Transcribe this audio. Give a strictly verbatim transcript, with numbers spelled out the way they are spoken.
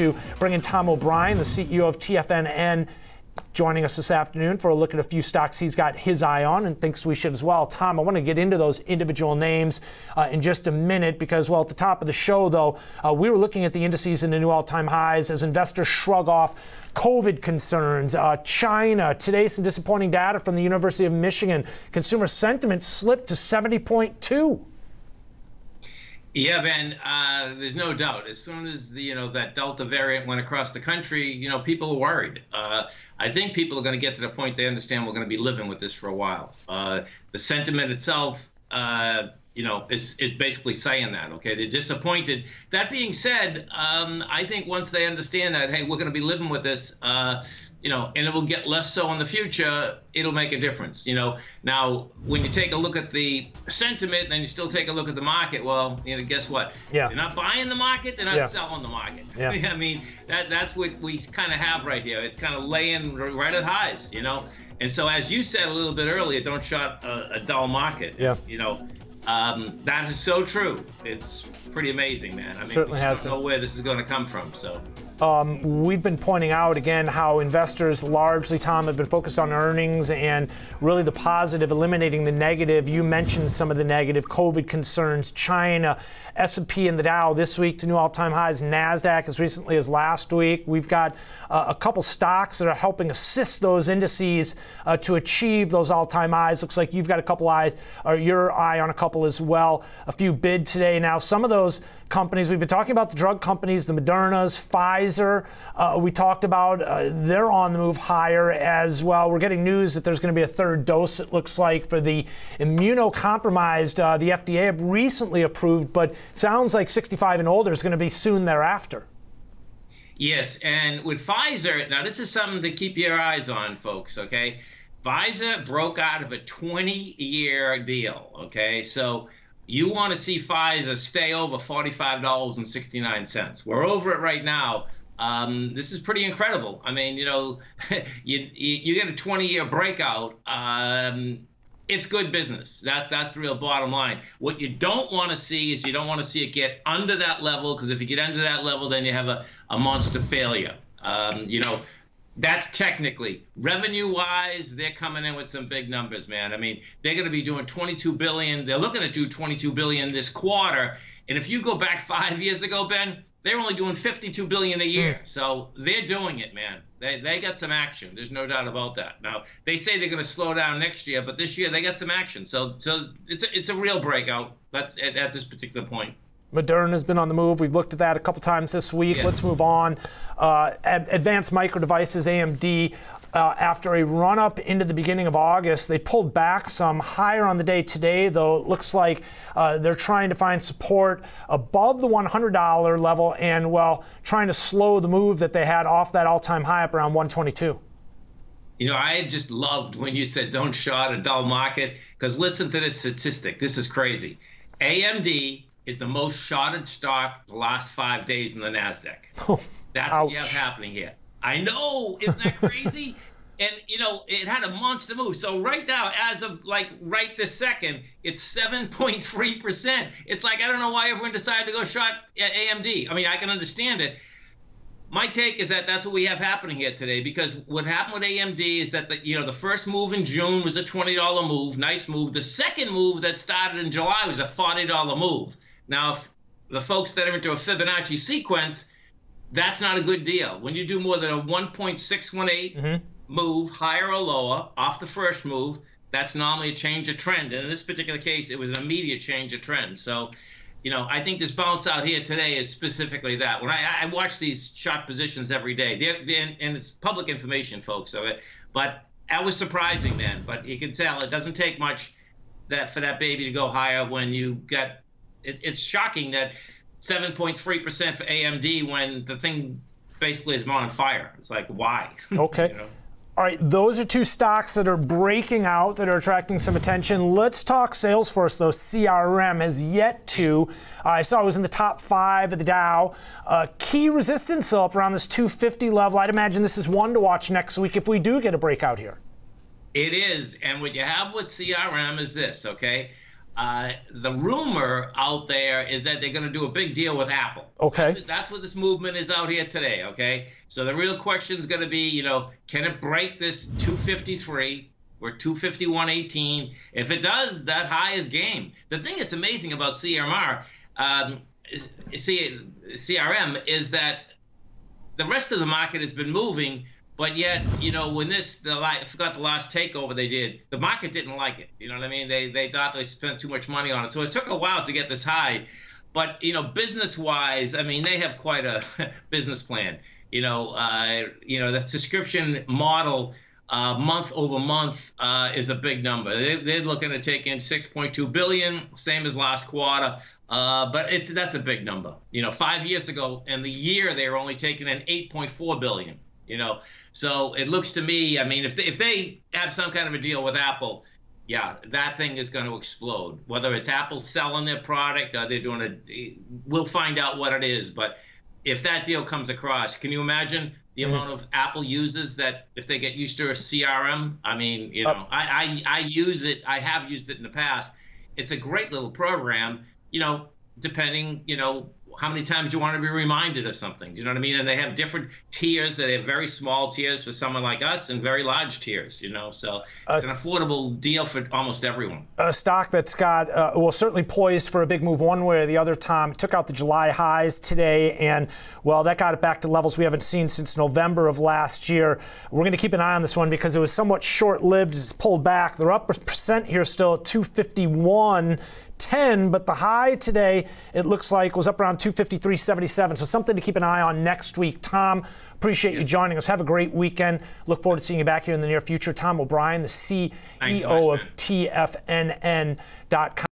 to bring in Tom O'Brien, the C E O of T F N N, joining us this afternoon for a look at a few stocks he's got his eye on and thinks we should as well. Tom, I want to get into those individual names uh, in just a minute because, well, at the top of the show, though, uh, we were looking at the indices in the new all-time highs as investors shrug off COVID concerns. Uh, China, today, some disappointing data from the University of Michigan. Consumer sentiment slipped to seventy point two. Yeah, Ben, uh, there's no doubt. As soon as the, you know, that Delta variant went across the country, you know, people are worried. Uh, I think people are going to get to the point they understand we're going to be living with this for a while. Uh, the sentiment itself, uh, you know, is, is basically saying that, okay? They're disappointed. That being said, um, I think once they understand that, hey, we're going to be living with this, uh, you know, and it will get less so in the future, it'll make a difference, you know. Now, when you take a look at the sentiment and then you still take a look at the market, well, you know, guess what? Yeah. They're not buying the market, they're not yeah. selling the market. Yeah. I mean, that that's what we kind of have right here. It's kind of laying right at highs, you know. And so, as you said a little bit earlier, don't short a, a dull market, yeah. you know. Um, that is so true. It's pretty amazing, man. I mean, certainly we don't know where this is going to come from, so. Um, we've been pointing out, again, how investors largely, Tom, have been focused on earnings and really the positive, eliminating the negative. You mentioned some of the negative COVID concerns, China, S and P and the Dow this week to new all-time highs, NASDAQ as recently as last week. We've got uh, a couple stocks that are helping assist those indices uh, to achieve those all-time highs. Looks like you've got a couple eyes, or your eye on a couple as well. A few bid today. Now, some of those companies, we've been talking about the drug companies, the Modernas, Pfizer, uh, we talked about, uh, they're on the move higher as well. We're getting news that there's going to be a third dose, it looks like, for the immunocompromised. Uh, the F D A have recently approved, but sounds like sixty-five and older is going to be soon thereafter. Yes, and with Pfizer, now this is something to keep your eyes on, folks, okay? Pfizer broke out of a twenty-year deal, okay? So you want to see Pfizer stay over forty-five dollars and sixty-nine cents. We're over it right now. Um, this is pretty incredible. I mean, you know, you, you get a twenty-year breakout. Um, it's good business. That's that's the real bottom line. What you don't want to see is you don't want to see it get under that level, because if you get under that level, then you have a, a monster failure. Um, you know, that's technically. Revenue-wise, they're coming in with some big numbers, man. I mean, they're going to be doing twenty-two billion dollars. They're looking to do twenty-two billion dollars this quarter. And if you go back five years ago, Ben, they're only doing fifty-two billion dollars a year. So they're doing it, man. They they got some action. There's no doubt about that. Now, they say they're going to slow down next year, but this year they got some action. So so it's a, it's a real breakout. That's at, at this particular point. Moderna's been on the move. We've looked at that a couple times this week. Yes. Let's move on. Uh, Advanced Micro Devices, A M D, uh, after a run-up into the beginning of August, they pulled back some higher on the day today, though it looks like uh, they're trying to find support above the one hundred dollar level and, well, trying to slow the move that they had off that all-time high up around one twenty-two. You know, I just loved when you said don't short a dull market, because listen to this statistic. This is crazy. A M D is the most shorted stock the last five days in the NASDAQ. Oh, that's ouch. What you have happening here. I know, isn't that crazy? And, you know, it had a monster move. So right now, as of like right this second, it's seven point three percent. It's like, I don't know why everyone decided to go short A M D. I mean, I can understand it. My take is that that's what we have happening here today, because what happened with A M D is that the, you know, the first move in June was a twenty dollar move, nice move. The second move that started in July was a forty dollar move. Now, if the folks that are into a Fibonacci sequence, that's not a good deal. When you do more than a one point six one eight mm-hmm. move, higher or lower, off the first move, that's normally a change of trend. And in this particular case, it was an immediate change of trend. So, you know, I think this bounce out here today is specifically that. When I, I watch these short positions every day, they're, they're, and it's public information, folks, of it. But that was surprising, man. But you can tell it doesn't take much that for that baby to go higher when you get. It, it's shocking that seven point three percent for A M D when the thing basically is on fire. It's like, why? Okay. You know? All right. Those are two stocks that are breaking out, that are attracting some attention. Let's talk Salesforce, though. C R M has yet to. Uh, I saw it was in the top five of the Dow. Uh, key resistance up around this two fifty level. I'd imagine this is one to watch next week if we do get a breakout here. It is. And what you have with C R M is this, okay? Uh, the rumor out there is that they're going to do a big deal with Apple. Okay. That's, that's what this movement is out here today, okay? So the real question is going to be, you know, can it break this two fifty-three or two fifty-one eighteen? If it does, that high is game. The thing that's amazing about C M R, um, C- CRM is that the rest of the market has been moving, but yet, you know, when this, the I forgot the last takeover they did, the market didn't like it. You know what I mean? They they thought they spent too much money on it. So it took a while to get this high. But, you know, business-wise, I mean, they have quite a business plan. You know, uh, you know that subscription model uh, month over month uh, is a big number. They, they're looking to take in six point two billion dollars, same as last quarter. Uh, but it's that's a big number. You know, five years ago, in the year, they were only taking in eight point four billion dollars. You know, so it looks to me, I mean, if they, if they have some kind of a deal with Apple, yeah, that thing is going to explode. Whether it's Apple selling their product or they're doing a, we'll find out what it is. But if that deal comes across, can you imagine the mm-hmm. amount of Apple users that if they get used to a C R M? I mean, you know, uh, I, I, I use it. I have used it in the past. It's a great little program, you know, depending, you know, how many times you want to be reminded of something. Do you know what I mean? And they have different tiers. They have very small tiers for someone like us and very large tiers, you know. So uh, it's an affordable deal for almost everyone. A stock that's got, uh, well, certainly poised for a big move one way or the other, Tom. It took out the July highs today, and, well, that got it back to levels we haven't seen since November of last year. We're going to keep an eye on this one because it was somewhat short-lived. It's pulled back. They're up a percent here still at two fifty-one ten, but the high today, it looks like, was up around two fifty-three seventy-seven. So something to keep an eye on next week. Tom, appreciate yes. you joining us. Have a great weekend. Look forward to seeing you back here in the near future. Tom O'Brien, the C E O Thanks, of T F N N dot com.